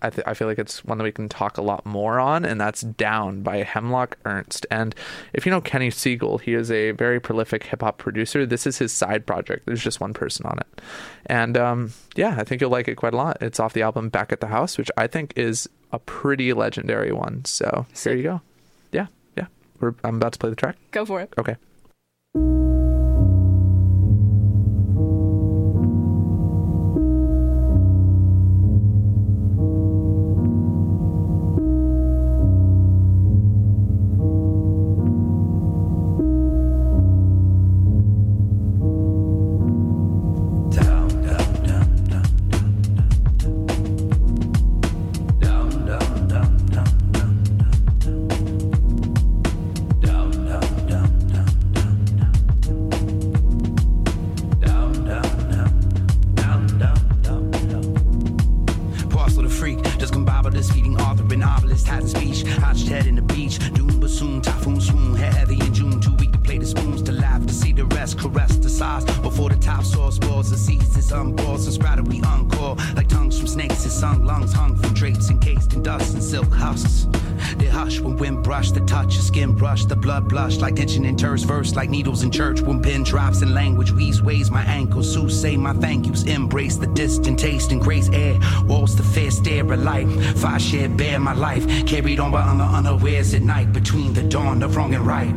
I feel like it's one that we can talk a lot more on, and that's Down by Hemlock Ernst. And if you know Kenny Segal, he is a very prolific hip-hop producer. This is his side project. There's just one person on it. And yeah, I think you'll like it quite a lot. It's off the album Back at the House, which I think is a pretty legendary one. So there you go. Yeah, yeah. I'm about to play the track. Go for it. Okay. Like tension in terse verse, like needles in church. When pen drops and language weaves, weighs my ankles. Sue say my thank yous, embrace the distant taste and grace air. Walls the fair stare of light. Fire shed bare my life, carried on by unawares at night. Between the dawn of wrong and right.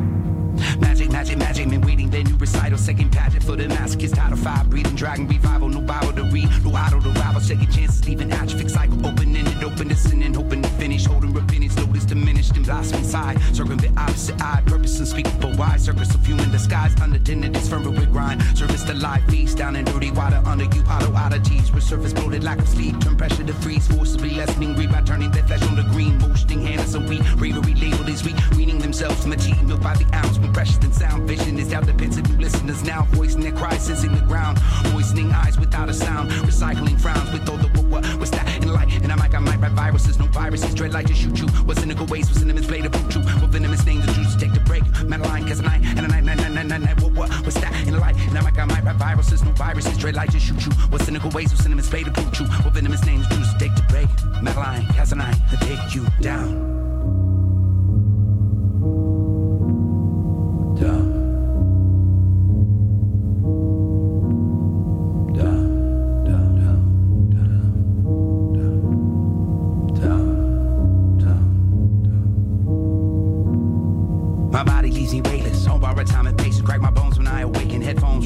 Magic, magic, magic, been waiting their new recital. Second pageant for the masochist, title 5, breathing dragon revival. No Bible to read, no idol to rival. Second chances, leaving atrophic cycle. Open-ended, open to sin and hoping to finish. Holding repentance, notice diminished and blossom inside. Circumvent opposite eye, purpose unspeakable wide. Circus of human disguise, unattended, is firm with grind. Service to live, feast down in dirty water. Under you, hollow oddities, resurface, bloated lack of sleep. Turn pressure to freeze, forcibly lessening greed by turning their flesh on the green. Motioning hands of wheat, bravery labeled as weak. Weaning themselves from achievement by the ounce. When precious than sound vision is out dependent new listeners now voicing their cries, sensing the ground, moistening eyes without a sound, recycling frowns with all the what was that in light, and I might write viruses, no viruses, dread light to shoot you, what cynical ways, what venomous blade of boot you, what venomous name the juice take the break, Madeline, Kxnwledge, and a night, what was that in light, and I might write viruses, no viruses, dread light to shoot you, what cynical ways, what venomous blade of boot you, what venomous name the juice take the break, Madeline, Kxnwledge, I take you down.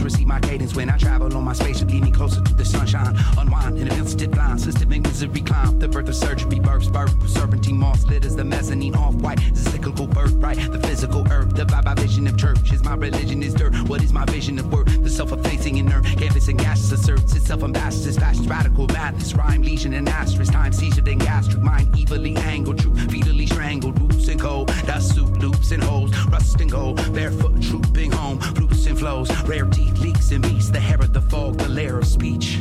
Receive my cadence when I travel on my spaceship, lead me closer to the sunshine. Unwind in an instant blind system in misery climb. The birth of surgery, birth, serpentine moss litters the mezzanine off-white. The cyclical birthright, the physical earth, the vibe, vision of church. Is my religion is dirt? What is my vision of worth? The self-effacing inert, canvas and gases asserts itself ambassadors, fashions, radical madness, rhyme, lesion, and asterisk. Time seizure and gastric, mind evilly angled, true, fetally strangled, roots and cold, dust soup, loops and holes, rust and gold, barefoot, trooping home, flutes and flows, rare teeth. Leaks and beats, the hair of the fog, the lair of speech.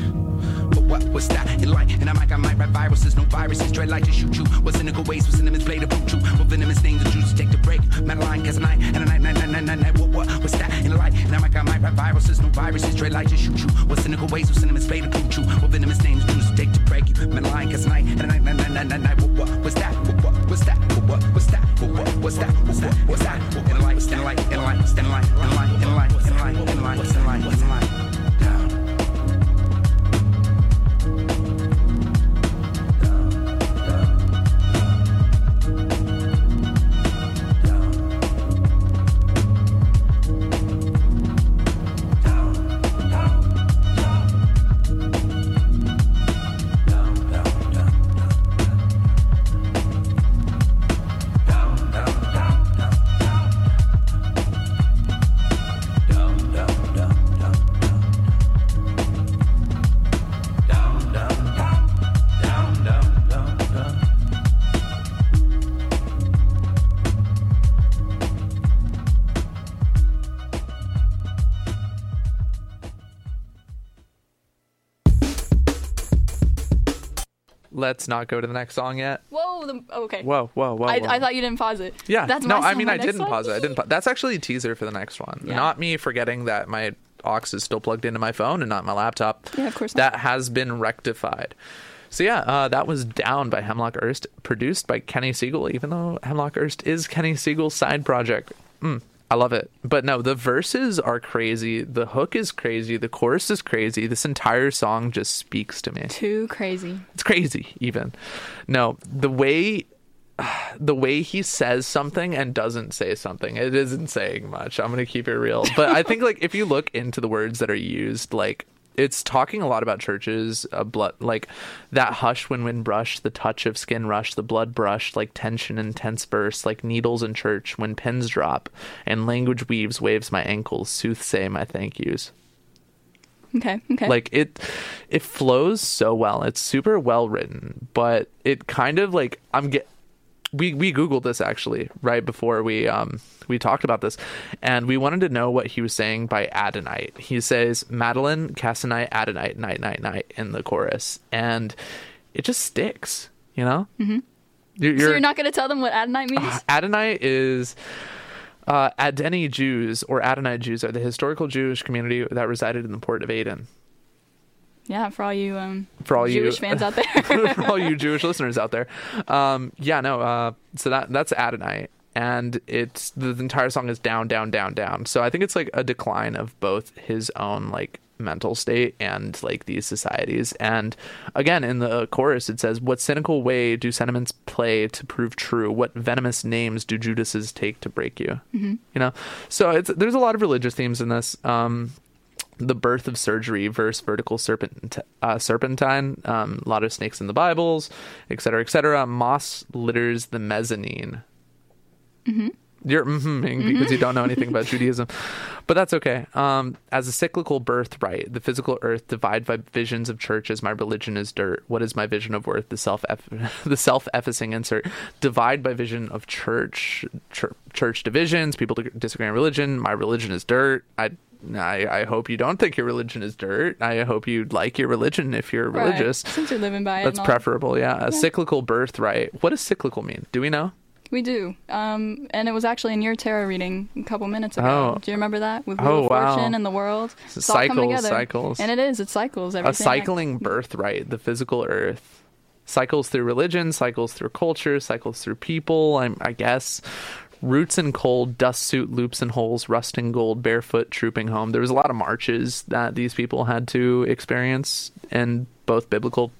But what was that in light? And I might write viruses, no viruses, dread light to shoot you. What cynical ways, what venomous blade of boot you. What venomous name the Jews take the break. Madeline, Kxnwledge, and a night. What was that in light? And I might write viruses, no viruses, dread light to shoot you. What cynical ways, what venomous blade of boot you. What venomous name the Jews take to break you. Madeline, Kxnwledge, and a night. What was that? What was that? What was that? What was that? What was that? In light. Let's not go to the next song yet. Whoa. Okay. Whoa. I thought you didn't pause it. Yeah. That's no, I mean, I didn't pause it. That's actually a teaser for the next one. Yeah. Not me forgetting that my aux is still plugged into my phone and not my laptop. Yeah, of course not. That has been rectified. So yeah, that was Down by Hemlock Ernst, produced by Kenny Segal, even though Hemlock Ernst is Kenny Segal's side project. I love it. But no, the verses are crazy. The hook is crazy. The chorus is crazy. This entire song just speaks to me. Too crazy. It's crazy, even. No, the way he says something and doesn't say something, it isn't saying much. I'm going to keep it real. But I think, like, if you look into the words that are used, like, it's talking a lot about churches, blood, like that hush when wind brush, the touch of skin rush, the blood brush, like tension and tense burst, like needles in church when pins drop, and language weaves, waves my ankles, soothsay my thank yous. Okay. Like it flows so well. It's super well written, but it kind of like we Googled this actually right before we talked about this, and we wanted to know what he was saying by Adenite. He says, Madeline, Kxnwledge, Adenite, night, night, night in the chorus. And it just sticks, you know? Mm-hmm. So you're not going to tell them what Adenite means? Adonai is... Adeni Jews or Adonai Jews are the historical Jewish community that resided in the port of Aden. Yeah, for all you Jewish fans out there. For all you Jewish listeners out there. So that's Adonai. And it's the entire song is down, down, down, down. So I think it's like a decline of both his own like mental state and like these societies. And again, in the chorus, it says, what cynical way do sentiments play to prove true? What venomous names do Judases take to break you? Mm-hmm. You know? So there's a lot of religious themes in this. The birth of surgery versus vertical serpentine, a lot of snakes in the Bibles, et cetera, moss litters the mezzanine. Mm-hmm. You're mm-hmm-ing because you don't know anything about Judaism, but that's okay. As a cyclical birthright, the physical earth divide by visions of churches. My religion is dirt. What is my vision of worth? The self-effacing insert. Divide by vision of church divisions. People disagree on religion. My religion is dirt. I hope you don't think your religion is dirt. I hope you like your religion if you're religious. Right. Since you're living by it. That's preferable, yeah. A cyclical birthright. What does cyclical mean? Do we know? We do. And it was actually in your tarot reading a couple minutes ago. Oh. Do you remember that? With Wheel of Fortune and the world. It's cycles. And it is. It cycles. Everything. A cycling birthright, the physical earth. Cycles through religion, cycles through culture, cycles through people, I guess. Roots and cold, dust suit, loops and holes, rust and gold, barefoot, trooping home. There was a lot of marches that these people had to experience in both biblical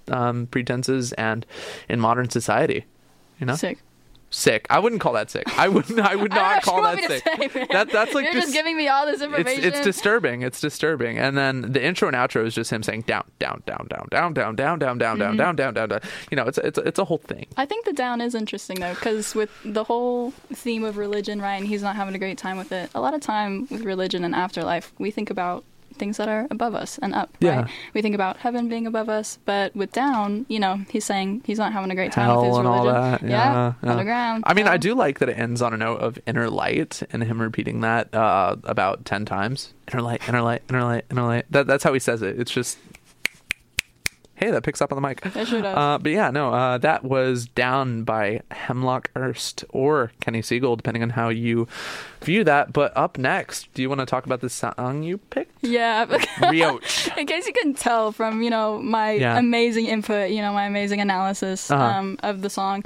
pretenses and in modern society. You know? Sick. I wouldn't call that sick. I would not call that sick. That's like you're just giving me all this information. It's disturbing. It's disturbing. And then the intro and outro is just him saying down, down, down, down, down, down, down, down, down, down, down, down, down, down. You know, it's a whole thing. I think the down is interesting though, because with the whole theme of religion, right, and he's not having a great time with it. A lot of time with religion and afterlife, we think about things that are above us and up, right? We think about heaven being above us, but with down, you know, he's saying he's not having a great time with his religion. All that. Yeah. Underground. I mean, I do like that it ends on a note of inner light and him repeating that about 10 times. Inner light, inner light, inner light, inner light. That's how he says it. It's just... Hey, that picks up on the mic. It sure does. But that was Down by Hemlock Ernst or Kenny Segal, depending on how you view that. But up next, do you want to talk about the song you picked? Yeah. Rioch. In case you couldn't tell from, you know, my amazing input, you know, my amazing analysis of the song.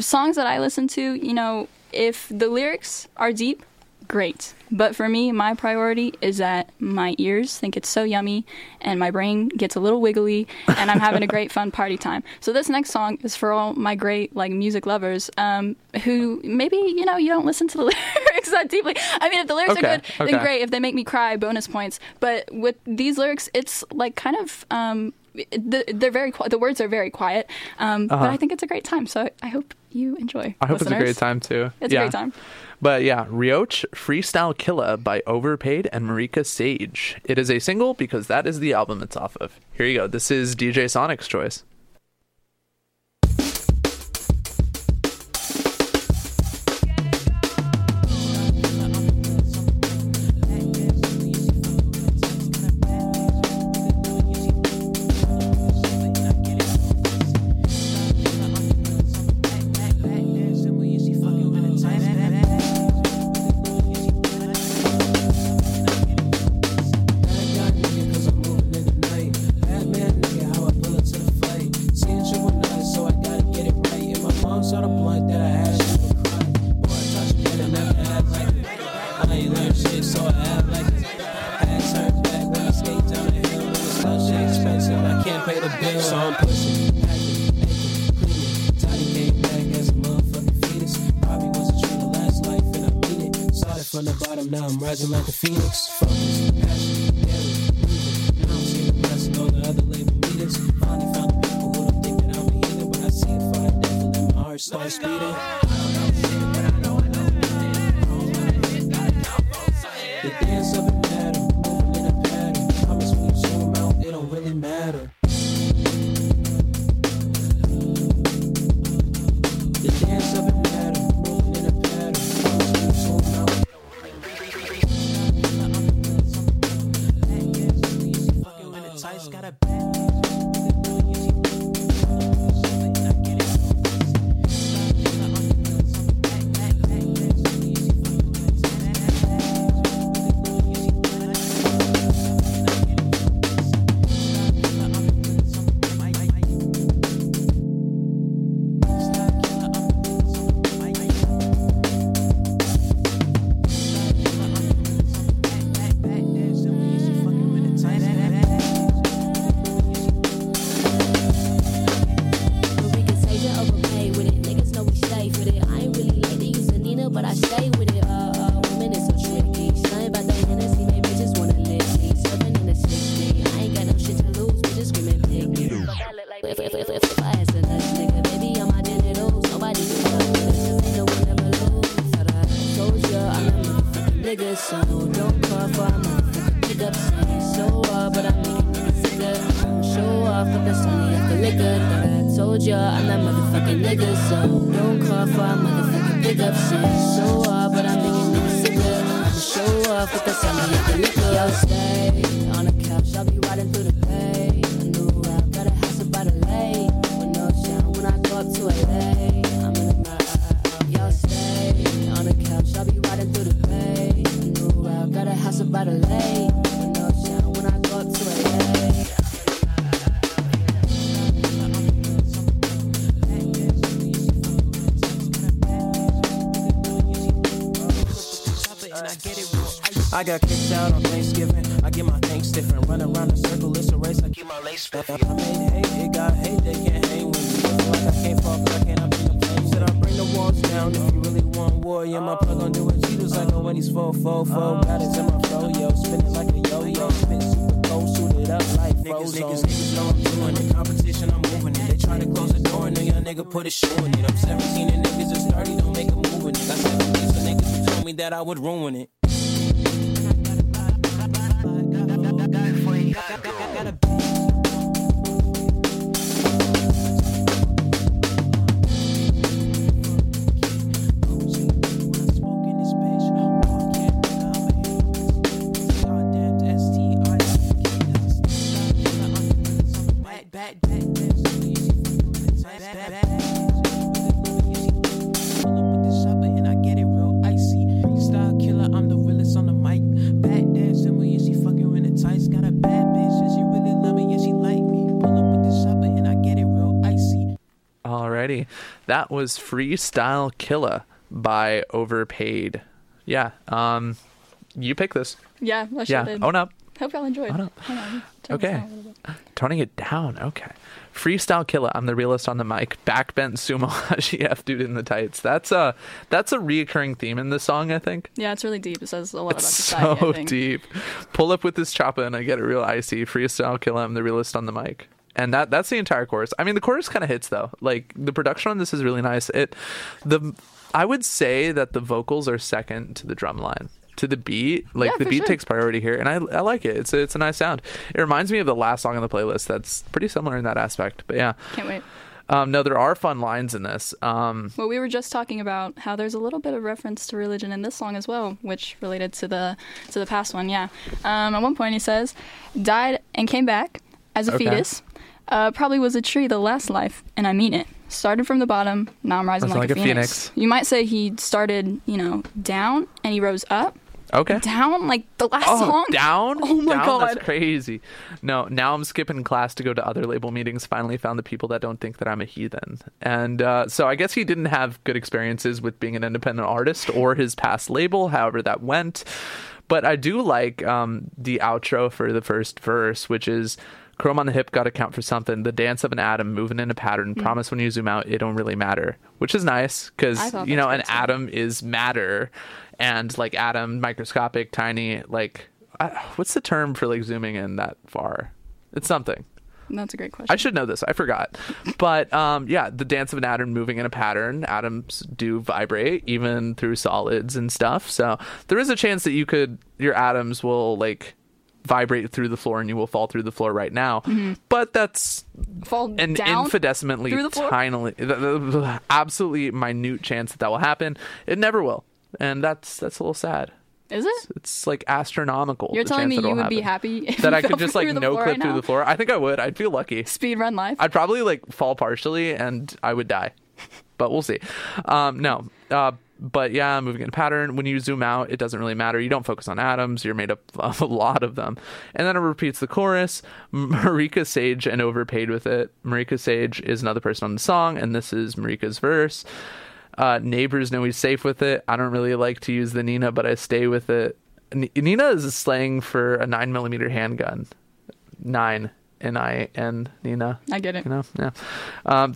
Songs that I listen to, you know, if the lyrics are deep, great. But for me, my priority is that my ears think it's so yummy and my brain gets a little wiggly and I'm having a great fun party time. So this next song is for all my great like music lovers who maybe, you know, you don't listen to the lyrics that deeply. I mean, if the lyrics are good, then great. If they make me cry, bonus points. But with these lyrics, it's like kind of... The words are very quiet, but I think it's a great time. So I hope you enjoy. I hope listeners. It's a great time too. It's a great time. But yeah, Rioch, Freestyle Killa by Overpaid and Marika Sage. It is a single because that is the album it's off of. Here you go. This is DJ Sonic's choice. From the bottom, now I'm rising like a phoenix. Fuck this passion, daily, moving. Now I'm seeing the blessing on the other label leaders. Finally found the people who don't think that I'll be either. But I see it for the devil and my heart starts beating. I don't know shit, but I know I know it. The dance of it matter, moving in a pattern. Promise when you show them out, it don't really matter. The dance of it matter, moving in a pattern. Promise when you show them out. Got a bad I got kicked out on Thanksgiving. I get my thanks different. Run around in a circle, it's a race. I keep my legs fit. I made hate, it got hate. They can't hang with me. Like I can't fall back and I bring the flames. That I bring the walls down. If you really want war, yeah, my plug on do it. Cheetos like a Wendy's 444. Batters in my flow, yo, spinning like a yo-yo. Spit super cold, shoot it up like frozen. Niggas know I'm doing it. Competition, I'm moving it. They try to close the door and then your nigga put a shoe in it. I'm 17 and niggas is 30, don't make a move in it. I 17, so niggas who told me that I would ruin it. That was Freestyle Killa by Overpaid. Yeah. You pick this. Yeah, I sure did. Own up. Hope y'all enjoyed. Own up. Okay. Turning it down. Okay. Freestyle Killa. I'm the realist on the mic. Backbent sumo GF dude in the tights. That's a reoccurring theme in this song, I think. Yeah, it's really deep. It says a lot about society. So I think. Deep. Pull up with this chopper and I get a real icy. Freestyle Killa. I'm the realist on the mic. And that's the entire chorus. I mean, the chorus kind of hits, though. Like, the production on this is really nice. I would say that the vocals are second to the drum line. To the beat. Like, yeah, the beat takes priority here. And I like it. It's a nice sound. It reminds me of the last song on the playlist that's pretty similar in that aspect. But, yeah. Can't wait. No, there are fun lines in this. Well, we were just talking about how there's a little bit of reference to religion in this song as well, which related to the past one, yeah. At one point, he says, died and came back as a fetus. Probably was a tree the last life, and I mean it. Started from the bottom, now I'm rising like a phoenix. You might say he started, down, and he rose up. Okay. Down, like the last song. Down? Oh, my God. That's crazy. No, now I'm skipping class to go to other label meetings. Finally found the people that don't think that I'm a heathen. And so I guess he didn't have good experiences with being an independent artist or his past label, however that went. But I do like the outro for the first verse, which is... Chrome on the hip got to count for something. The dance of an atom moving in a pattern. Promise when you zoom out, it don't really matter. Which is nice because, you know, an atom is matter. And, like, atom, microscopic, tiny, like, what's the term for, like, zooming in that far? It's something. That's a great question. I should know this. I forgot. But, yeah, the dance of an atom moving in a pattern. Atoms do vibrate even through solids and stuff. So there is a chance that you could, your atoms will, like, vibrate through the floor and you will fall through the floor right now. Mm-hmm. But that's an infinitesimally tiny, absolutely minute chance that that will happen. It never will. And that's a little sad. Is it? It's like astronomical. You're telling me you would be happy if that I could just like no clip through the floor? I think I would. I'd feel lucky. Speed run life. I'd probably like fall partially and I would die, but we'll see. No. But yeah, moving in a pattern. When you zoom out, it doesn't really matter. You don't focus on atoms. You're made up of a lot of them. And then it repeats the chorus. Marika Sage and Overpaid with it. Marika Sage is another person on the song, and this is Marika's verse. Neighbors know he's safe with it. I don't really like to use the Nina, but I stay with it. Nina is a slang for a 9mm handgun. Nine. N-I-N, Nina. I get it. You know? Yeah.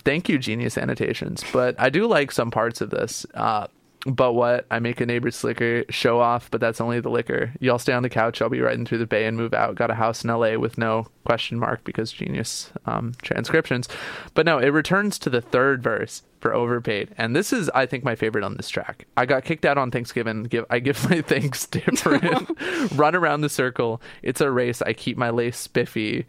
Thank you, Genius Annotations. But I do like some parts of this. But what? I make a neighbor's slicker, show off, but that's only the liquor. Y'all stay on the couch, I'll be riding through the bay and move out. Got a house in LA with no question mark because Genius transcriptions. But no, it returns to the third verse for Overpaid. And this is, I think, my favorite on this track. I got kicked out on Thanksgiving. I give my thanks different. Run around the circle. It's a race. I keep my lace spiffy.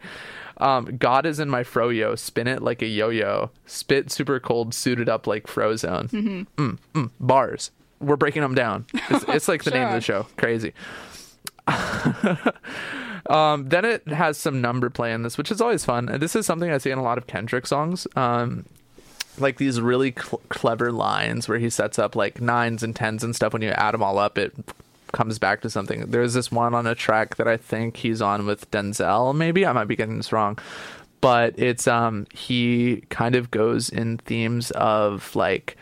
God is in my froyo. Spin it like a yo-yo. Spit super cold, suited up like Frozone. Mm-hmm. Bars. We're breaking them down. It's like the sure. name of the show. Crazy. Then it has some number play in this, which is always fun. And this is something I see in a lot of Kendrick songs. Like these really clever lines where he sets up like 9s and 10s and stuff. When you add them all up, it comes back to something. There's this one on a track that I think he's on with Denzel, maybe. I might be getting this wrong, but it's he kind of goes in themes of like,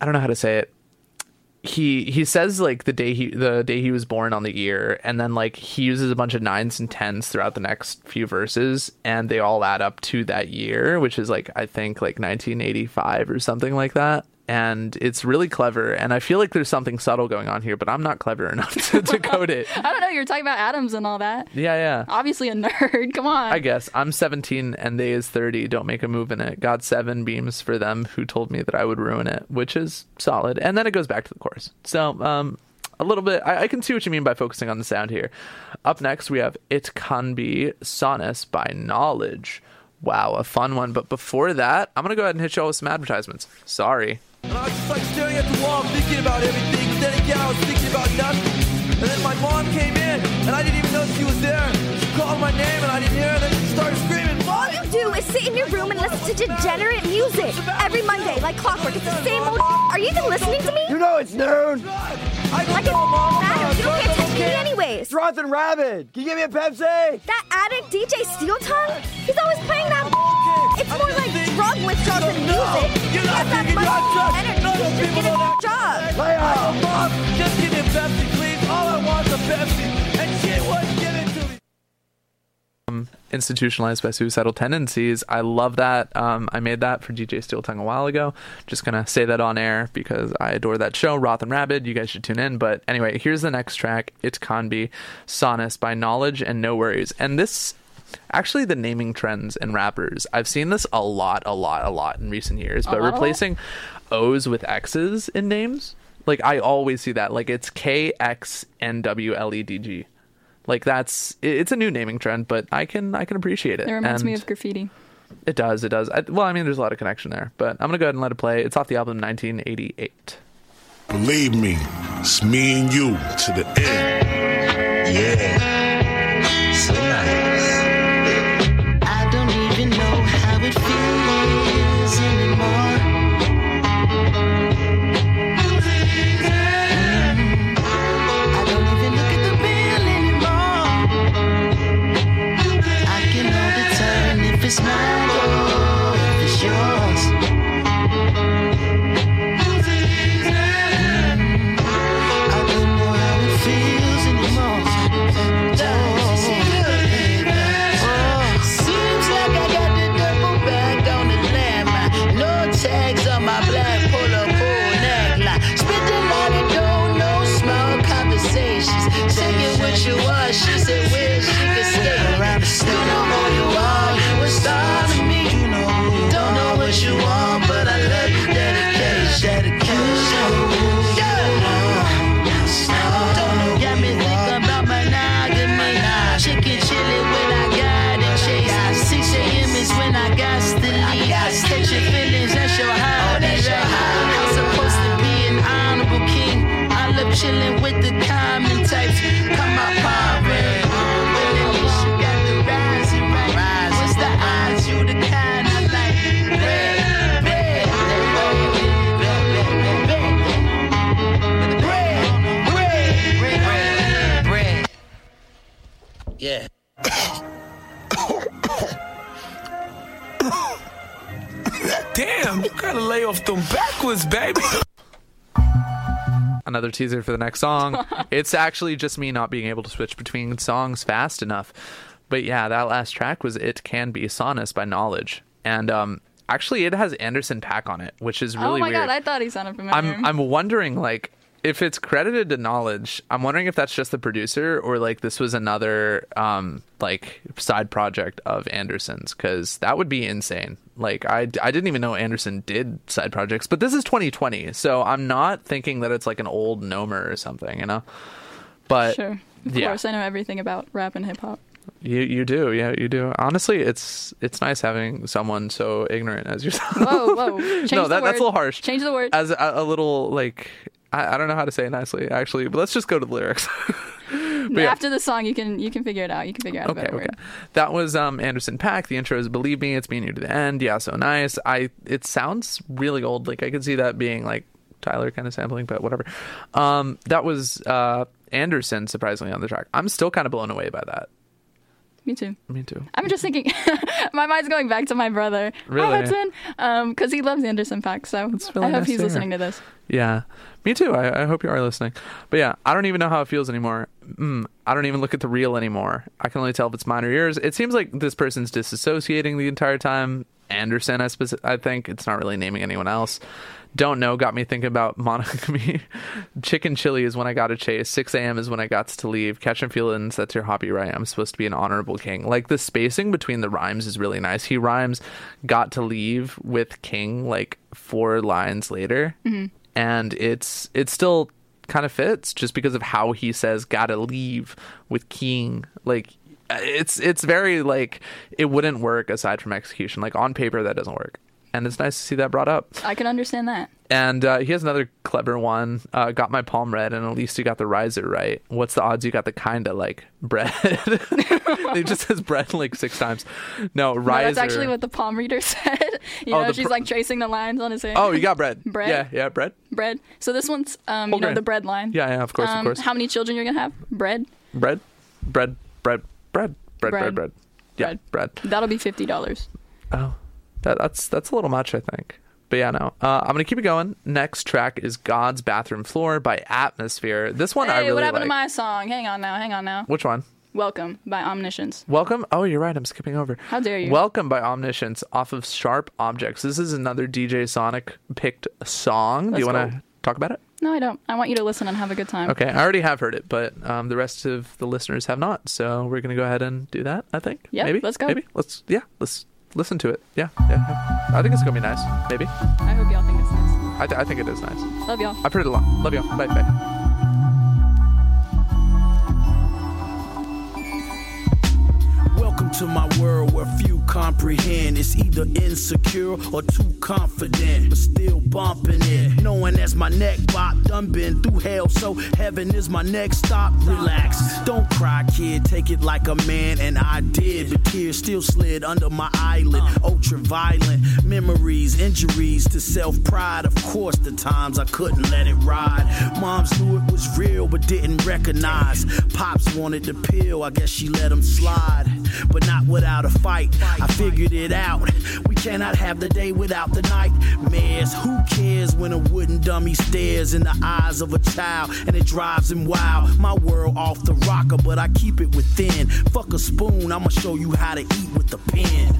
I don't know how to say it. He says like the day he was born on the year, and then like he uses a bunch of 9s and 10s throughout the next few verses, and they all add up to that year, which is like I think like 1985 or something like that. And it's really clever, and I feel like there's something subtle going on here, but I'm not clever enough to code it. I don't know. You're talking about atoms and all that. Yeah. Obviously a nerd. Come on. I guess. I'm 17 and they is 30. Don't make a move in it. Got 7 beams for them who told me that I would ruin it, which is solid. And then it goes back to the chorus. So a little bit. I can see what you mean by focusing on the sound here. Up next, we have It Can Be Sonus by Knowledge. Wow, a fun one. But before that, I'm going to go ahead and hit y'all with some advertisements. Sorry. And I was just like staring at the wall, thinking about everything. But then again, I was thinking about nothing. And then my mom came in, and I didn't even know she was there. She called my name, and I didn't hear her. And then she started screaming, Mom! All you do is sit in your room and listen to degenerate music. Every Monday, like clockwork. It's the same old Are you even listening to me? You know it's noon. Like it matters. You don't pay attention to me anyways. Droth and Rabbit, can you give me a Pepsi? That addict DJ Steel Tongue? He's always playing that It's more like drug withdrawals and music. He has that much energy. He's just getting a job. Mom, just give me a Pepsi, please. All I want is a Pepsi. And she wouldn't give it to me. Institutionalized by Suicidal Tendencies. I love that. I made that for DJ Steel Tongue a while ago. Just going to say that on air because I adore that show, Roth and Rabid. You guys should tune in. But anyway, here's the next track. It's Can Be Sonus by Knowledge and No Worries. And this... Actually, the naming trends in rappers, I've seen this a lot in recent years, but replacing O's with X's in names, like I always see that, like it's KXNWLEDG, like that's it's a new naming trend, but I can appreciate it. It reminds me of graffiti. It does. I mean, there's a lot of connection there, but I'm gonna go ahead and let it play. It's off the album 1988. Believe me, it's me and you to the end. Yeah, so nice. It's mine, oh, it's yours. I don't know how it feels anymore. that you was. She said, wish she could stay around the state. Don't know who you are, what's starting me. Don't know what you want, but I love you. Dedication. Don't know, got me thinking about my monogamy. Chicken chili when I got it chase. Six a.m. is when I got to leave. State your feelings, that's your hobby. I'm supposed to be an honorable king. I love chilling with the common types. Come my pirate. When at least you got the rising right. What's the odds you the kind I like? Red, red, red, red, red. Yeah. Damn, you gotta lay off them backwards, baby. Another teaser for the next song. It's actually just me not being able to switch between songs fast enough. But yeah, that last track was It Can Be Sonus by Kxnwledge. And actually it has Anderson .Paak on it, which is really weird. Oh my weird. God, I thought he sounded familiar. I'm wondering, like, if it's credited to Kxnwledge, I'm wondering if that's just the producer or like this was another like side project of Anderson's, because that would be insane. Like I didn't even know Anderson did side projects, but this is 2020, so I'm not thinking that it's like an old nomer or something, you know. But sure, of yeah. course I know everything about rap and hip hop. You do, yeah, you do. Honestly, it's nice having someone so ignorant as yourself. Whoa, change no, that's a little harsh. Change the word as a little like. I don't know how to say it nicely, actually, but let's just go to the lyrics. Yeah. After the song, you can figure it out. You can figure out a better word. That was Anderson .Paak. The intro is Believe Me, It's Being You to the End. Yeah, so nice. It sounds really old. Like, I could see that being, like, Tyler kind of sampling, but whatever. That was Anderson, surprisingly, on the track. I'm still kind of blown away by that. Me too. I'm just thinking, my mind's going back to my brother. Really? Hudson, because he loves Anderson .Paak, so really I hope nice he's listening to this. Yeah, me too. I hope you are listening. But yeah, I don't even know how it feels anymore. I don't even look at the reel anymore. I can only tell if it's mine or yours. It seems like this person's disassociating the entire time. Anderson, I think. It's not really naming anyone else. Don't know. Got me thinking about monogamy. Chicken chili is when I got to chase. 6 a.m. is when I got to leave. Catch and feelings, that's your hobby, right? I'm supposed to be an honorable king. Like, the spacing between the rhymes is really nice. He rhymes got to leave with king, like, 4 lines later. Mm-hmm. And it still kind of fits just because of how he says got to leave with king. Like, it's very, like, it wouldn't work aside from execution. Like, on paper, that doesn't work. And it's nice to see that brought up. I can understand that. And he has another clever one. Got my palm red, and at least you got the riser right. What's the odds you got the kinda like bread? He just says bread like 6 times. No, riser. No, that's actually what the palm reader said. She's like tracing the lines on his hand. Oh, you got bread. Bread. Yeah, bread. So this one's, the bread line. Yeah, of course. How many children you're going to have? Bread. Bread. Yeah, bread. That'll be $50. Oh. That's a little much, I think. But yeah, no. I'm going to keep it going. Next track is God's Bathroom Floor by Atmosphere. This one I really like. Hey, what happened to my song? Hang on now. Which one? Welcome by Omniscience. Welcome? Oh, you're right. I'm skipping over. How dare you? Welcome by Omniscience off of Sharp Objects. This is another DJ Sonic picked song. That's Do you want to talk about it? No, I don't. I want you to listen and have a good time. Okay. I already have heard it, but the rest of the listeners have not. So we're going to go ahead and do that, I think. Yeah, let's go. Maybe. Let's listen to it. Yeah. I think it's gonna be nice. Maybe. I hope y'all think it's nice. I think it is nice. Love y'all. I've heard it a lot. Love y'all. Bye. Welcome to my world where few comprehend. It's either insecure or too confident, but still bumping it. Knowing that's my neck bop, done been through hell, so heaven is my next stop. Relax, don't cry, kid. Take it like a man, and I did. But tears still slid under my eyelid. Ultraviolent memories, injuries to self-pride. Of course, the times I couldn't let it ride. Moms knew it was real, but didn't recognize. Pops wanted the pill, I guess she let him slide. But not without a fight. I figured it out. We cannot have the day without the night. Mares, who cares when a wooden dummy stares in the eyes of a child and it drives him wild? My world off the rocker, but I keep it within. Fuck a spoon, I'ma show you how to eat with a pen.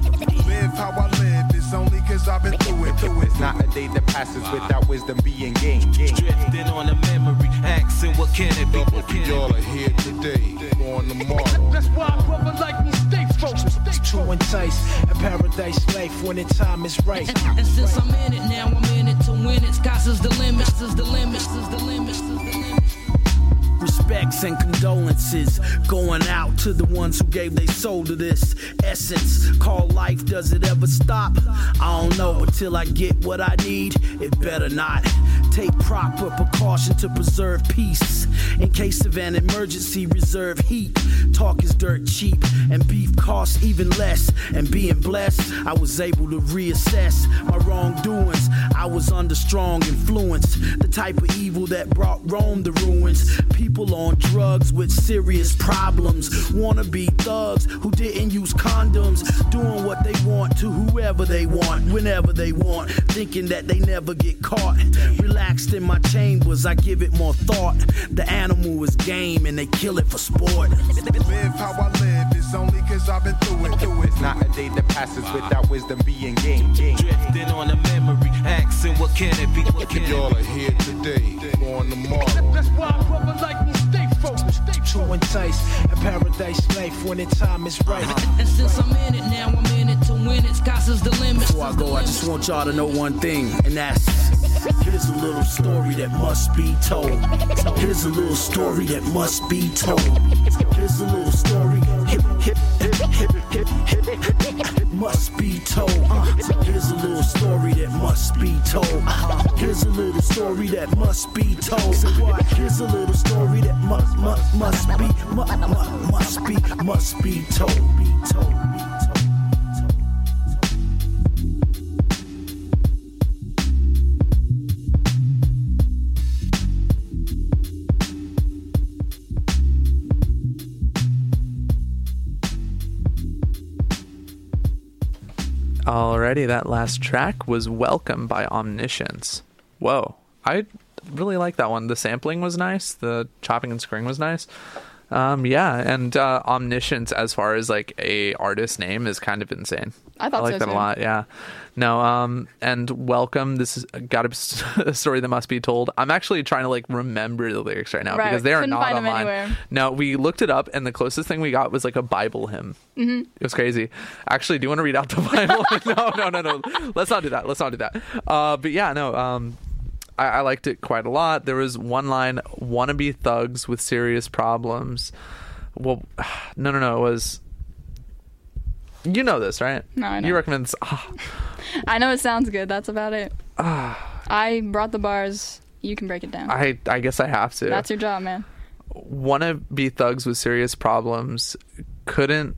Live how I live, it's only cause I've been through it. It's not a day that passes without wisdom being gained. Drifting on a memory, asking what can it be? What can y'all are here today, going tomorrow. That's why I brother like me stay focused. To entice a paradise life when the time is right. And since I'm in it now, I'm in it to win it. Sky's is the limit, is the limit, is the limit, is the limit. Respects and condolences going out to the ones who gave their soul to this essence called life. Does it ever stop? I don't know, but till I get what I need, it better not. Take proper precaution to preserve peace. In case of an emergency, reserve heat. Talk is dirt cheap, and beef costs even less. And being blessed, I was able to reassess my wrongdoings. I was under strong influence, the type of evil that brought Rome to ruins. People on drugs with serious problems, wannabe thugs who didn't use condoms, doing what they want to whoever they want, whenever they want, thinking that they never get caught. Relaxed in my chambers, I give it more thought. The animal is game and they kill it for sport. Live how I live, it's only cause I've been through it. It's not a day that passes without wisdom being gained. Drifting on a memory, asking what can it be? What can y'all are here today, going tomorrow. That's why I brother like me stay focused, stay to entice a paradise life when the time is right. And since I'm in it now, I'm in it to win it. Sky's is the limit. Before I go, I just want y'all to know one thing, and that's here's a little story that must be told. Here's a little story that must be told. Here's a little story. It must be told. Here's a little story that must be told. Here's a little story that must be told. Here's a little story that must be told. Alrighty, that last track was Welcome by Omniscience. Whoa, I really like that one. The sampling was nice, the chopping and screwing was nice. Omniscience, as far as like a artist name, is kind of insane. I like that too. A lot, yeah. No, and Welcome, this is gotta be a story that must be told. I'm actually trying to like remember the lyrics right now, right, because they are not online. Anywhere. No, we looked it up and the closest thing we got was like a Bible hymn. Mm-hmm. It was crazy. Actually, do you want to read out the Bible? No. Let's not do that. But yeah, no, I liked it quite a lot. There was one line, wannabe thugs with serious problems. Well, no, it was... You know this, right? No, I know. You recommend this. Oh. I know it sounds good. That's about it. I brought the bars. You can break it down. I guess I have to. That's your job, man. Wannabe thugs with serious problems couldn't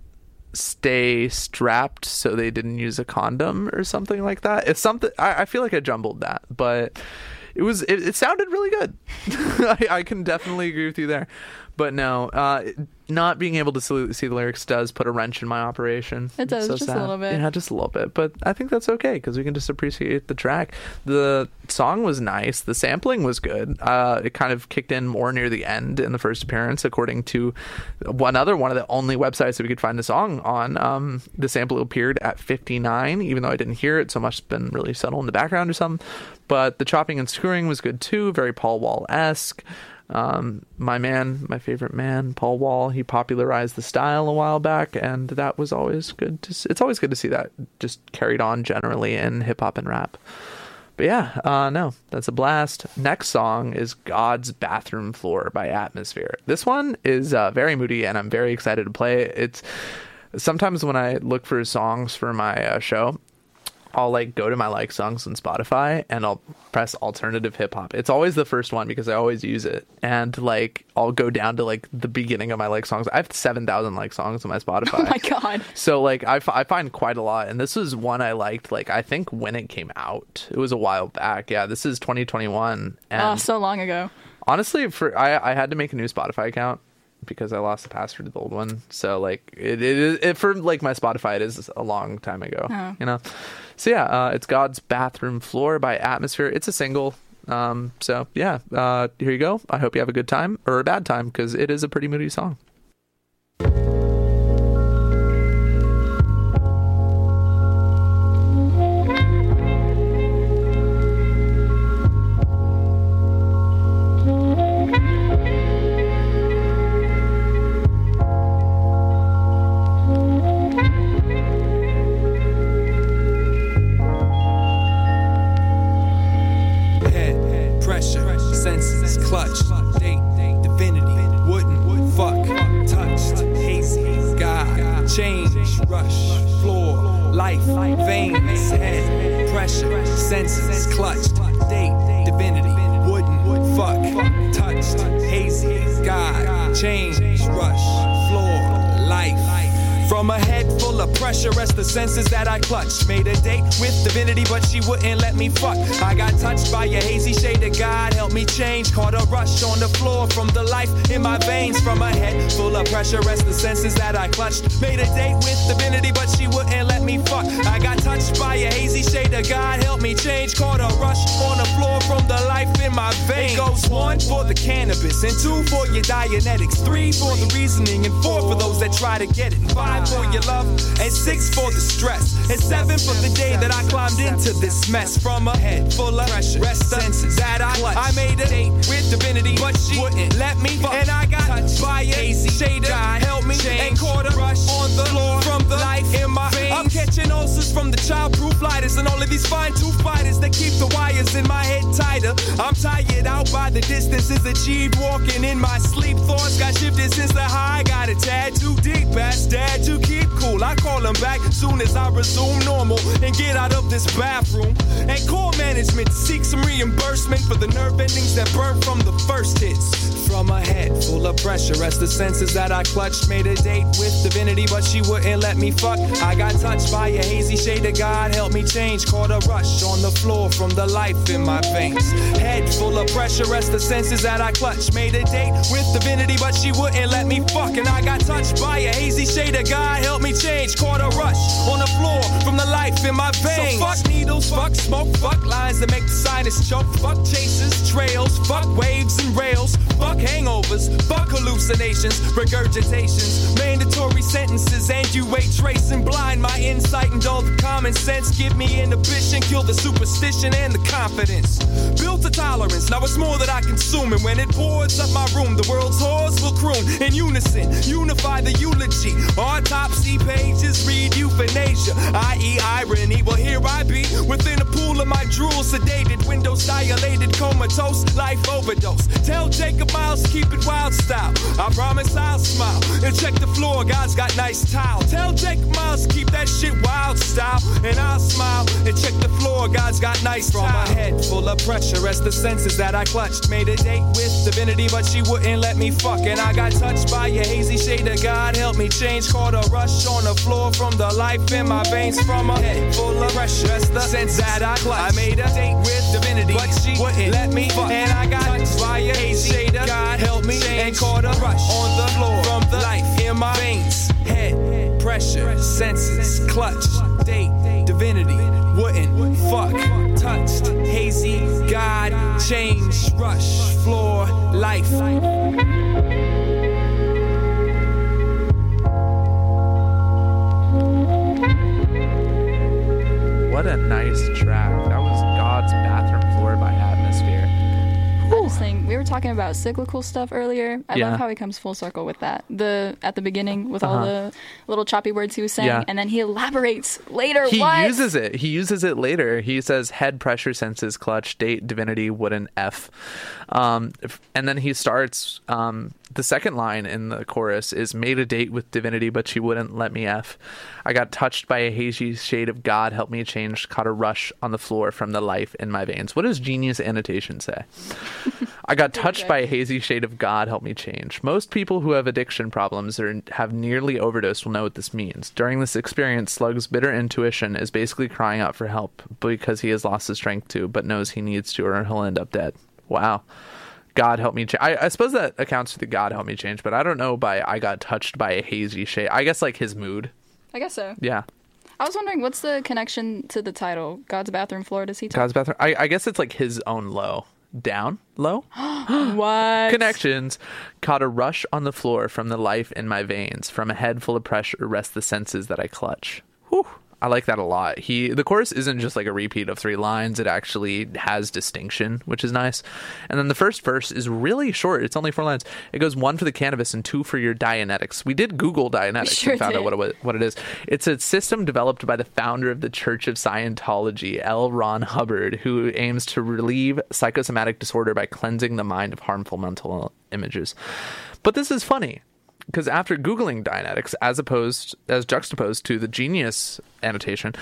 stay strapped, so they didn't use a condom or something like that. It's something... I feel like I jumbled that, but... It sounded really good. I can definitely agree with you there. But no, not being able to see the lyrics does put a wrench in my operation. It does, so just sad. A little bit. Yeah, just a little bit. But I think that's okay, because we can just appreciate the track. The song was nice. The sampling was good. It kind of kicked in more near the end in the first appearance, according to one of the only websites that we could find the song on. The sample appeared at 59, even though I didn't hear it, so it must have been really subtle in the background or something. But the chopping and screwing was good too, very Paul Wall-esque. My favorite man, Paul Wall, he popularized the style a while back, and that was always good to see. It's always good to see that just carried on generally in hip hop and rap. But yeah, that's a blast. Next song is God's Bathroom Floor by Atmosphere. This one is very moody, and I'm very excited to play it. It's sometimes when I look for songs for my show, I'll like go to my like songs on Spotify and I'll press alternative hip hop. It's always the first one because I always use it. And like I'll go down to like the beginning of my like songs. I have 7,000 like songs on my Spotify. Oh my God. So like I find quite a lot. And this is one I liked. Like I think when it came out, it was a while back. Yeah, this is 2021. And so long ago. Honestly, I had to make a new Spotify account because I lost the password to the old one. So like it for like my Spotify, it is a long time ago, you know? So yeah, it's God's Bathroom Floor by Atmosphere. It's a single. So yeah, here you go. I hope you have a good time or a bad time, because it is a pretty moody song. Senses that I clutched, made a date with divinity, but she wouldn't let me fuck. I got touched by a hazy shade of God, helped me change. Caught a rush on the floor from the life in my veins, from a head full of pressure. Rest the senses that I clutched, made a date with divinity, but she wouldn't let me fuck. I got touched by a hazy shade of God, helped me change. Caught a rush on the floor from the life in my veins. It goes 1 for the cannabis, and 2 for your Dianetics, 3 for the reasoning, and 4 for those that try to get it, and 5 for your love, and 6 for the stress, and 7 for the day that I climbed into this mess. From a head full of pressure, rest the senses that I clutched. I made a date with divinity, but she wouldn't let me fuck. And I got touched by a hazy shade of God, help me change. And caught a rush on the floor from the life in my veins. I'm catching ulcers from the childproof lighters, and all of these fine tooth fighters that keep the wires in my head tighter. I'm tired out by the distances achieved walking in my sleep. Thoughts got shifted since the high got a tad too deep. Past dad to keep cool, I call him back soon as I resume normal and get out of this bathroom, and call management to seek some reimbursement for the nerve endings that burn from the first hits. From a head full of pressure, as the senses that I clutched, made a date with divinity, but she wouldn't let me fuck. I got touched by a hazy shade of God, helped me change. Caught a rush on the floor from the life in my veins. Head full of pressure, as the senses that I clutched, made a date with divinity, but she wouldn't let me fuck. And I got touched by a hazy shade of God, helped me change. Caught a rush on the floor from the life in my veins. So fuck needles, fuck smoke, fuck lines that make the sinus choke. Fuck chases, trails, fuck waves and rails. Fuck hangovers, fuck hallucinations, regurgitations, mandatory sentences, and you wait tracing. Blind my insight and dull the common sense. Give me inhibition, kill the superstition and the confidence. Built a tolerance, now it's more that I consume. And when it pours up my room, the world's whores will croon in unison. Unify the eulogy, autopsy pages, read you euthanasia, i.e. irony. Well, here I be, within a pool of my drool, sedated, windows dilated, comatose, life overdose. Tell Jacob Miles, keep it wild style. I promise I'll smile, and check the floor, God's got nice tile. Tell Jacob Miles, keep that shit wild style, and I'll smile, and check the floor, God's got nice tile. From my head full of pressure, as the senses that I clutched, made a date with divinity, but she wouldn't let me fuck. And I got touched by a hazy shade of God, helped me change. Caught a rush on the floor from the life in my veins. From a head full of pressure, that's the sense that I clutched. I made a date with divinity, but she wouldn't let me fuck. And I got touched by a hazy shade of God, helped me change. And caught a rush on the floor from the life in my veins. Head, pressure, senses, clutch, date, divinity, wouldn't fuck, touched, hazy, God, change, rush, floor, life. What a nice track. That was God's Bathroom Floor by Atmosphere. We were talking about cyclical stuff earlier. I love how he comes full circle with that. At the beginning with all the little choppy words he was saying, and then he elaborates later. He uses it later. He says head, pressure, senses, clutch, date, divinity, wooden F. And then he starts, the second line in the chorus is made a date with divinity, but she wouldn't let me F. I got touched by a hazy shade of God, helped me change, caught a rush on the floor from the life in my veins. What does Genius Annotation say? I got touched by a hazy shade of God, helped me change. Most people who have addiction problems or have nearly overdosed will know what this means. During this experience, Slug's bitter intuition is basically crying out for help because he has lost his strength to, but knows he needs to or he'll end up dead. Wow. God Help Me Change. I suppose that accounts for the God Help Me Change, but I don't know by I Got Touched by a Hazy Shade. I guess like his mood. I guess so. Yeah. I was wondering, what's the connection to the title? God's bathroom floor, does he talk? God's bathroom. I guess it's like his own low. Down low? What? Connections. Caught a rush on the floor from the life in my veins. From a head full of pressure rest the senses that I clutch. Whew. I like that a lot. The chorus isn't just like a repeat of three lines. It actually has distinction, which is nice. And then the first verse is really short. It's only 4 lines. It goes 1 for the cannabis and 2 for your Dianetics. We did Google Dianetics and found out what it is. It's a system developed by the founder of the Church of Scientology, L. Ron Hubbard, who aims to relieve psychosomatic disorder by cleansing the mind of harmful mental images. But this is funny. Because after Googling Dianetics, as juxtaposed to the Genius annotation,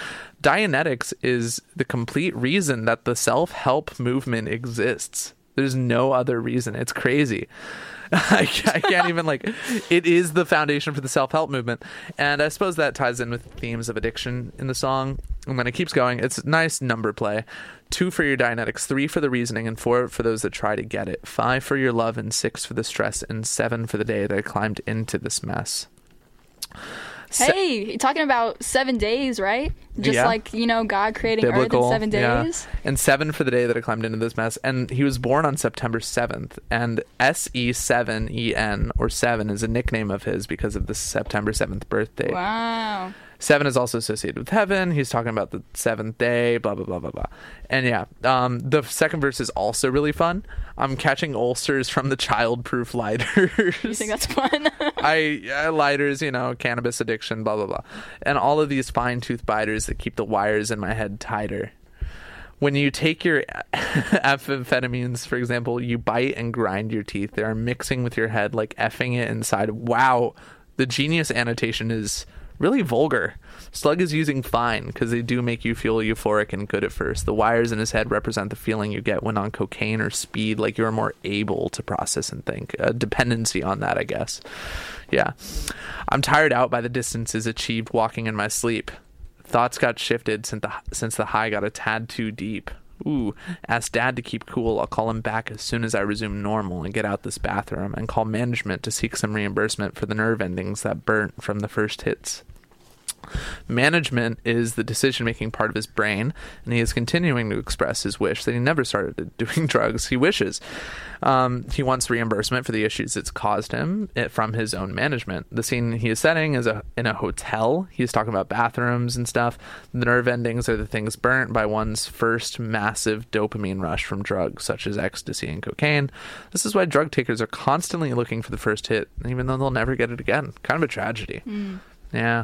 Dianetics is the complete reason that the self-help movement exists. There's no other reason. It's crazy. I can't even it is the foundation for the self-help movement. And I suppose that ties in with themes of addiction in the song. And then it keeps going. It's nice number play. 2 for your Dianetics, 3 for the reasoning, and 4 for those that try to get it. 5 for your love, and 6 for the stress, and 7 for the day that I climbed into this mess. Hey, you're talking about 7 days, right? Just God creating Biblical, earth in 7 days. Yeah. And 7 for the day that I climbed into this mess. And he was born on September 7th. And S-E-7-E-N, or 7, is a nickname of his because of the September 7th birthday. Wow. 7 is also associated with heaven. He's talking about the 7th day, blah, blah, blah, blah, blah. And yeah, the second verse is also really fun. I'm catching ulcers from the childproof lighters. You think that's fun? Lighters, cannabis addiction, blah, blah, blah. And all of these fine tooth biters that keep the wires in my head tighter. When you take your amphetamines, for example, you bite and grind your teeth. They are mixing with your head, like effing it inside. Wow. The Genius annotation is really vulgar. Slug is using fine because they do make you feel euphoric and good at first. The wires in his head represent the feeling you get when on cocaine or speed, like you're more able to process and think. A dependency on that, I guess. Yeah. I'm tired out by the distances achieved walking in my sleep. Thoughts got shifted since the high got a tad too deep. Ooh, ask Dad to keep cool. I'll call him back as soon as I resume normal and get out this bathroom, and call management to seek some reimbursement for the nerve endings that burnt from the first hits. Management is the decision-making part of his brain, and he is continuing to express his wish that he never started doing drugs. He wishes. He wants reimbursement for the issues it's caused him from his own management. The scene he is setting is in a hotel. He's talking about bathrooms and stuff. The nerve endings are the things burnt by one's first massive dopamine rush from drugs, such as ecstasy and cocaine. This is why drug takers are constantly looking for the first hit, even though they'll never get it again. Kind of a tragedy. Mm. Yeah.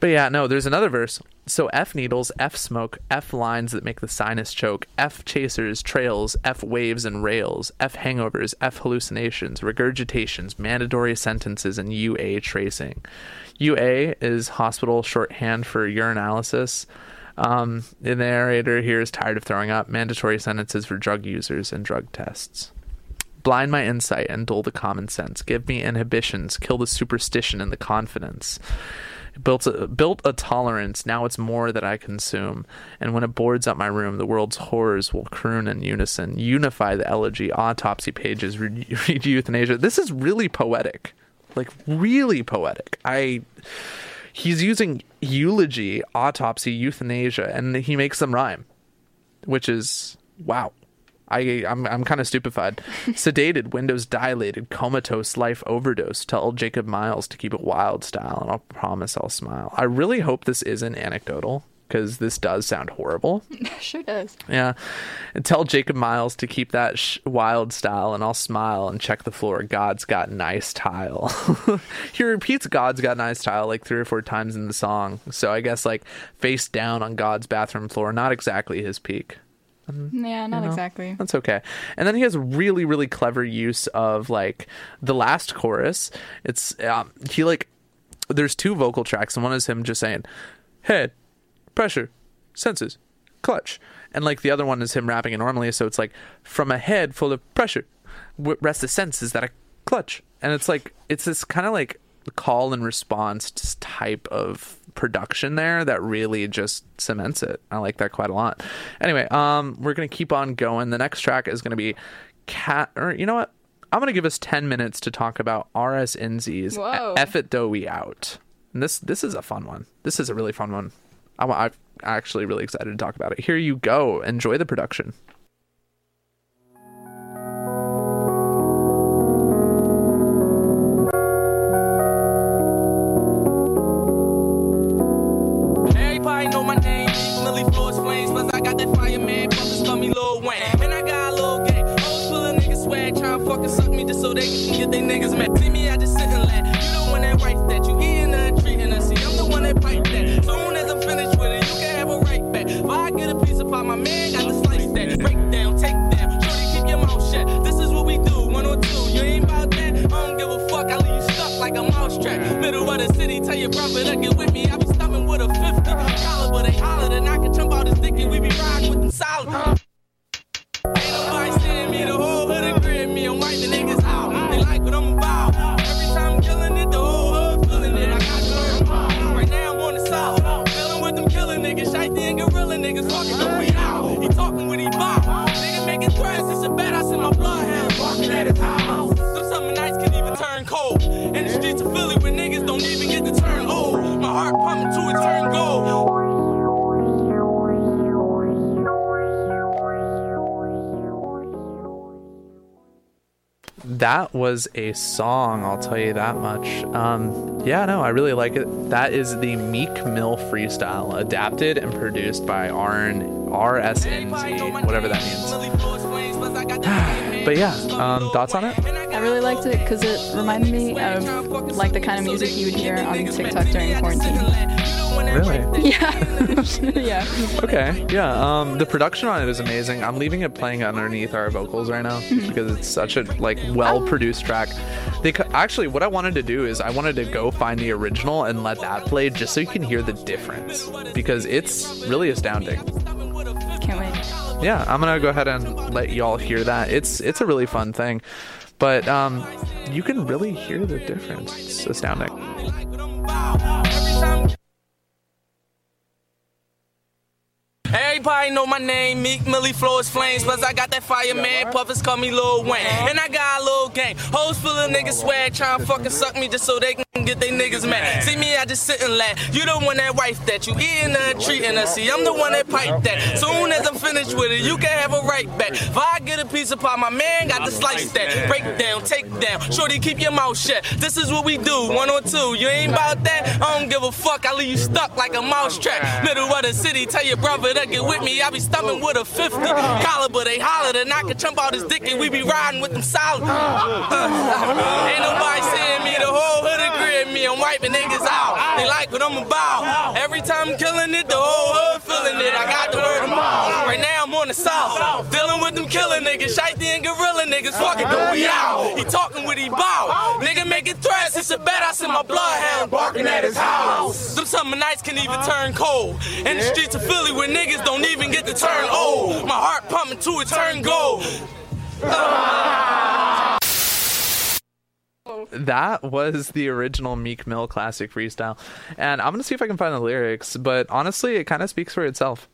But yeah, no, there's another verse. So F needles, F smoke, F lines that make the sinus choke, F chasers, trails, F waves and rails, F hangovers, F hallucinations, regurgitations, mandatory sentences, and UA tracing. UA is hospital shorthand for urinalysis. The narrator here is tired of throwing up. Mandatory sentences for drug users and drug tests. Blind my insight and dull the common sense. Give me inhibitions. Kill the superstition and the confidence. Built a tolerance, now it's more that I consume. And when it boards up my room, the world's horrors will croon in unison. Unify the elegy, autopsy pages, read euthanasia. This is really poetic. Really poetic. He's using eulogy, autopsy, euthanasia, and he makes them rhyme. Which is, wow. I'm kind of stupefied. Sedated, windows dilated, comatose, life overdose. Tell Jacob Miles to keep it wild style, and I'll promise I'll smile. I really hope this isn't anecdotal, because this does sound horrible. Sure does. Yeah. And tell Jacob Miles to keep that wild style, and I'll smile and check the floor. God's got nice tile. He repeats God's got nice tile 3 or 4 times in the song. So I guess face down on God's bathroom floor, not exactly his peak. Yeah, not exactly. That's okay. And then he has really, really clever use of the last chorus. It's there's 2 vocal tracks, and one is him just saying head, pressure, senses, clutch, and the other one is him rapping it normally. So it's from a head full of pressure, rest the senses that I clutch, and it's this kind of call and response type of production there that really just cements it. I like that quite a lot. Anyway, we're gonna keep on going. The next track is gonna be or you know what? I'm going to give us 10 minutes to talk about RSNZ's F It Though We Out. And this is a fun one. This is a really fun one. I'm actually really excited to talk about it. Here you go. Enjoy the production. Everybody know my name. Millie Floors Flames, plus I got that fireman. Brothers love me, Lil Wayne. And I got a little gang. I was full of niggas swag. Trying to fucking suck me just so they can get they niggas mad. See me, I just sit and laugh. You the one that writes that. You eating her and treating her. See, I'm the one that piped that. Soon as I'm finished with it, you can have a right back. If I get a piece of pie, my man got to slice that. Break down, take down. Shorty, keep your mouth shut. This is what we do, 102. You ain't about that. I don't give a fuck. I leave you stuck like a mousetrap. Middle of the city, tell your brother to get with me. I be stopping with a 50. But they hollered and I can jump out his dick and we be riding with them solid. Ain't nobody seeing me, the whole hood agreeing me. I'm wiping niggas out, they like what I'm about. Every time I'm killing it, the whole hood feeling it. I got to learn. Right now I'm on the south, feeling with them killing niggas. Shitey and gorilla niggas walking the way out. He talking when he bop. Nigga making threats, it's a bet I send my bloodhound walking at his house. So summer nights can even turn cold. In the streets of Philly when niggas don't even get to turn old. My heart pumping to it turn gold. That was a song, I'll tell you that much. I really like it. That is the Meek Mill freestyle, adapted and produced by RSNZ, whatever that means. But yeah, thoughts on it? I really liked it because it reminded me of like the kind of music you would hear on TikTok during quarantine. Really? Yeah. Yeah. Okay. Yeah. The production on it is amazing. I'm leaving it playing underneath our vocals right now because it's such a well-produced track. Actually, what I wanted to do is I wanted to go find the original and let that play just so you can hear the difference because it's really astounding. Can't wait. Yeah. I'm gonna go ahead and let y'all hear that. It's a really fun thing, but you can really hear the difference. It's astounding. Everybody know my name, Meek Millie Floors Flames. Plus I got that fireman, puffers call me Lil Wayne. And I got a little gang, hoes full of niggas swag. Trying to fucking suck me just so they can get they niggas mad. See me, I just sit and laugh. You the one that wife that, you eating her and treating her. See, I'm the one that piped that. Soon as I'm finished with it, you can have a right back. If I get a piece of pie, my man got to slice that. Break down, take down, shorty keep your mouth shut. This is what we do, 102. You ain't about that, I don't give a fuck. I leave you stuck like a mousetrap. Middle of the city, tell your brother that get with me. I be stomping with a 50 collar, but they hollered and I can jump out his dick and we be riding with them solid. Ain't nobody seeing me, the whole hood agreeing me. I'm wiping niggas out, they like what I'm about. Every time I'm killing it, the whole hood feeling it. I got the word of mouth. Right now I'm on the south, dealing with them killing niggas. Shitey and gorilla niggas walking the way out. He talking with he bow. Nigga making threats, it's a bet I send my bloodhound barking at his house. Them summer nights can even turn cold. In the streets of Philly with niggas don't even get to turn old. My heart pumping to it turn gold. That was the original Meek Mill classic freestyle, and I'm gonna see if I can find the lyrics, but honestly it kind of speaks for itself.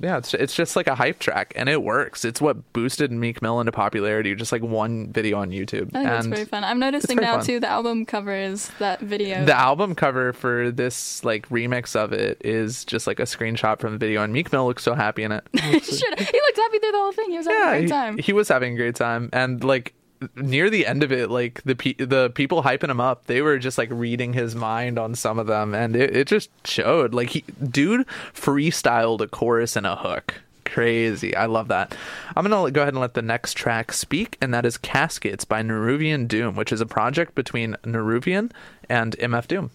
It's just like a hype track and it works. It's what boosted Meek Mill into popularity, just like one video on YouTube. I think and it's pretty fun. I'm noticing now too, the album cover is that video. The album cover for this like remix of it is just like a screenshot from the video, and Meek Mill looks so happy in it. He looked happy through the whole thing. He was having a great time. He was having a great time, and like near the end of it, like the people hyping him up, they were just like reading his mind on some of them, and it just showed. Like dude freestyled a chorus and a hook. Crazy. I love that. I'm gonna go ahead and let the next track speak, and that is Caskets by Neruvian Doom, which is a project between Neruvian and MF Doom,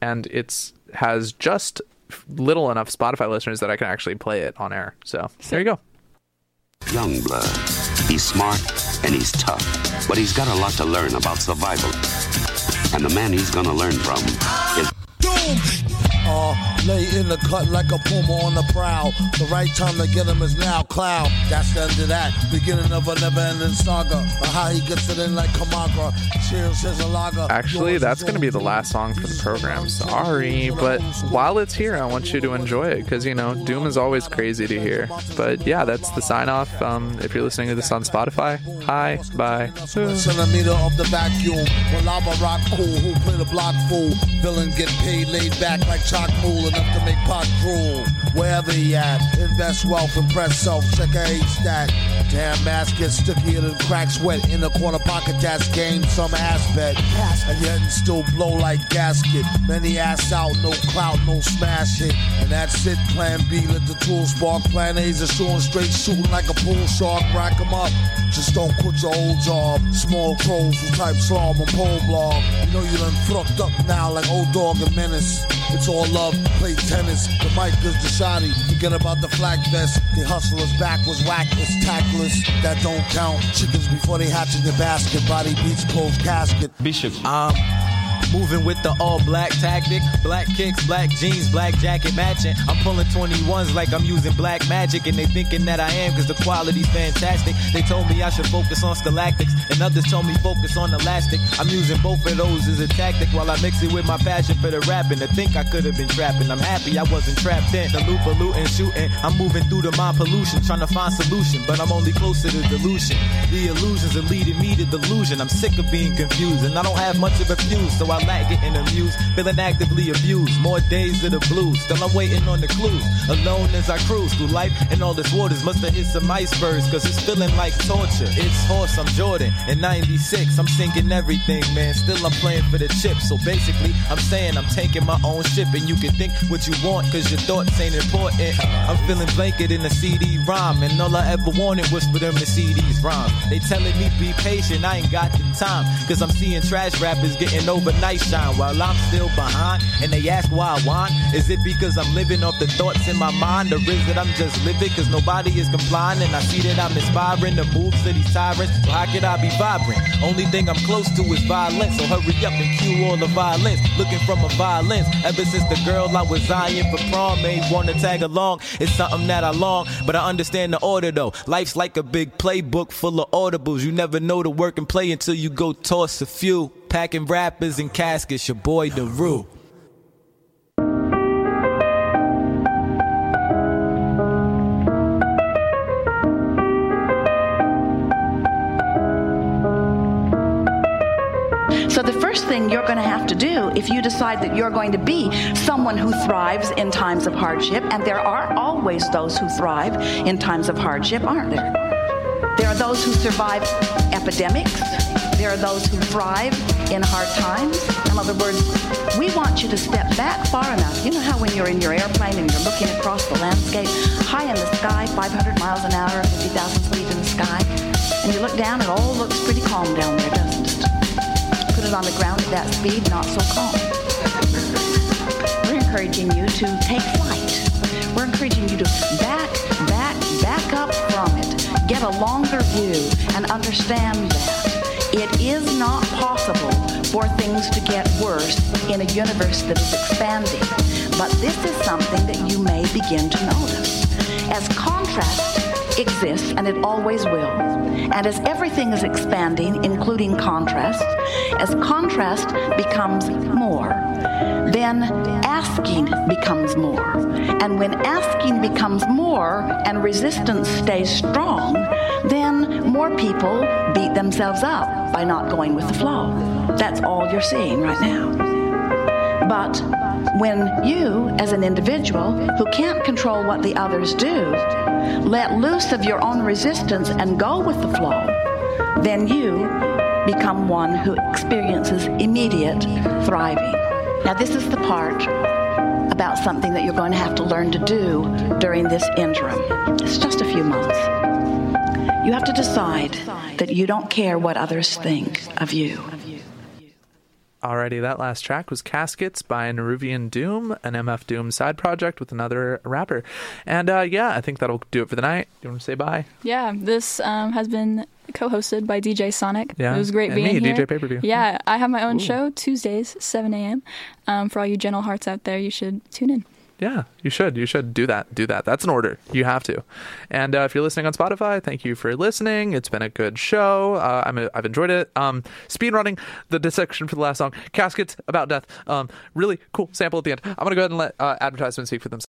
and it has just little enough Spotify listeners that I can actually play it on air. So there you go. Young blood. He's smart and he's tough, but he's got a lot to learn about survival. And the man he's gonna learn from is Doom. Lay in the cut like a puma on the prowl. The right time to get him is now, cloud. That's the end of that, beginning of a never-ending saga. But how he gets it in like Kamagra. Cheers, his lager. Actually, that's going to be the last song for the program. Sorry, but while it's here, I want you to enjoy it. Because, you know, Doom is always crazy to hear. But yeah, that's the sign-off. If you're listening to this on Spotify, hi, bye. Centimeter of the vacuum. Well, I'm a rock fool who played a block fool. Villain get paid, laid back like cool enough to make pot drool. Wherever he at, invest wealth, impress self, check a eight stack. Damn ass gets stickier than crack sweat. In the corner pocket, that's game, some ass bet. And yet and still blow like gasket. Many ass out, no clout, no smash hit. And that's it, plan B, let the tools spark. Plan A's are shooting straight, shooting like a pool shark. Rack em up, just don't quit your old job. Small crows who type slob and pole blog. You know you done fucked up now like old dog and menace. It's all love, play tennis. The mic is the shoddy. Forget about the flag vest. The hustler's back was whack. It's tactless. That don't count. Chickens before they hatch in the basket. Body beats closed casket. Bishop. Moving with the all-black tactic. Black kicks, black jeans, black jacket matching. I'm pulling 21s like I'm using black magic. And they thinking that I am because the quality's fantastic. They told me I should focus on Scholastic, and others told me focus on Elastic. I'm using both of those as a tactic while I mix it with my passion for the rapping. I think I could have been trapping. I'm happy I wasn't trapped in the loop of looting, shooting. I'm moving through the mind pollution, trying to find solution. But I'm only closer to delusion. The illusions are leading me to delusion. I'm sick of being confused and I don't have much of a fuse. So I like getting amused, feeling actively abused. More days of the blues, still I'm waiting on the clues. Alone as I cruise through life, and all this waters must have hit some icebergs, cause it's feeling like torture. It's horse, I'm Jordan, in 96, I'm sinking everything, man. Still I'm playing for the chips, so basically, I'm saying I'm taking my own ship, and you can think what you want, cause your thoughts ain't important. I'm feeling blanket in a CD rhyme, and all I ever wanted was for them to see these rhymes. They telling me be patient, I ain't got the time, cause I'm seeing trash rappers getting overnight shine while I'm still behind, and they ask why I whine. Is it because I'm living off the thoughts in my mind, or is it I'm just living cause nobody is complying? And I see that I'm inspiring the moves of these tyrants, so how could I be vibrant? Only thing I'm close to is violence, so hurry up and cue all the violence. Looking from a violence ever since the girl I was eyeing for prom may wanna tag along. It's something that I long, but I understand the order though. Life's like a big playbook full of audibles. You never know to work and play until you go toss a few. Packing rappers and caskets, your boy Daru. So the first thing you're going to have to do if you decide that you're going to be someone who thrives in times of hardship, and there are always those who thrive in times of hardship, aren't there? There are those who survive epidemics. There are those who thrive in hard times. In other words, we want you to step back far enough. You know how when you're in your airplane and you're looking across the landscape, high in the sky, 500 miles an hour, 50,000 feet in the sky, and you look down, it all looks pretty calm down there, doesn't it? Put it on the ground at that speed, not so calm. We're encouraging you to take flight. We're encouraging you to back up from it. Get a longer view and understand that. It is not possible for things to get worse in a universe that is expanding, but this is something that you may begin to notice. As contrast exists, and it always will, and as everything is expanding, including contrast, as contrast becomes more, then asking becomes more. And when asking becomes more and resistance stays strong, then more people beat themselves up by not going with the flow. That's all you're seeing right now. But when you, as an individual who can't control what the others do, let loose of your own resistance and go with the flow, then you become one who experiences immediate thriving. Now this is the part about something that you're going to have to learn to do during this interim. It's just a few months. You have to decide that you don't care what others think of you. Alrighty, that last track was Caskets by Neruvian Doom, an MF Doom side project with another rapper. And yeah, I think that'll do it for the night. Do you want to say bye? Yeah, this has been co-hosted by DJ Sonic. Yeah. It was great being here. DJ Paperview. Yeah, I have my own show Tuesdays, 7 a.m. For all you gentle hearts out there, you should tune in. Yeah, you should. You should do that. Do that. That's an order. You have to. And if you're listening on Spotify, thank you for listening. It's been a good show. I've enjoyed it. Speedrunning the dissection for the last song, Caskets About Death. Really cool sample at the end. I'm going to go ahead and let advertisements speak for themselves.